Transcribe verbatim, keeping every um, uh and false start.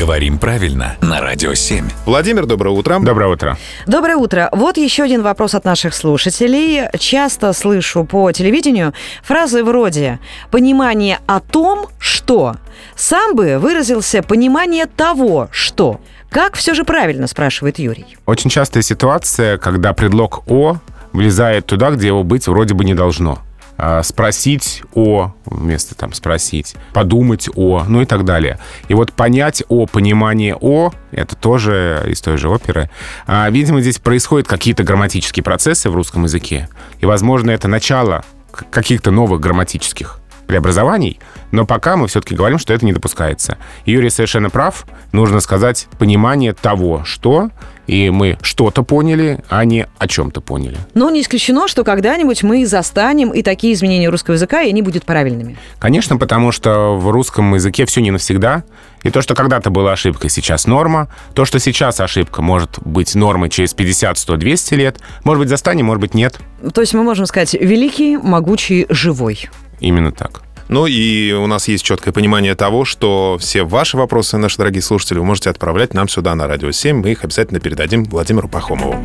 Говорим правильно на Радио семь. Владимир, доброе утро. Доброе утро. Доброе утро. Вот еще один вопрос от наших слушателей. Часто слышу по телевидению фразы вроде «понимание о том, что». Сам бы выразился «понимание того, что». Как все же правильно, спрашивает Юрий. Очень частая ситуация, когда предлог «о» влезает туда, где его быть вроде бы не должно. Спросить о, вместо там спросить, подумать о, ну и так далее. И вот понять о, понимание о, это тоже из той же оперы. А, видимо, здесь происходят какие-то грамматические процессы в русском языке. И, возможно, это начало каких-то новых грамматических преобразований. Но пока мы все-таки говорим, что это не допускается. Юрий совершенно прав. Нужно сказать понимание того, что... И мы что-то поняли, а не о чем-то поняли. Но не исключено, что когда-нибудь мы застанем и такие изменения русского языка, и они будут правильными. Конечно, потому что в русском языке все не навсегда. И то, что когда-то была ошибка, сейчас норма. То, что сейчас ошибка, может быть нормой через пятьдесят, сто, двести лет. Может быть, застанем, может быть, нет. То есть мы можем сказать «великий, могучий, живой». Именно так. Ну и у нас есть четкое понимание того, что все ваши вопросы, наши дорогие слушатели, вы можете отправлять нам сюда на Радио семь. Мы их обязательно передадим Владимиру Пахомову.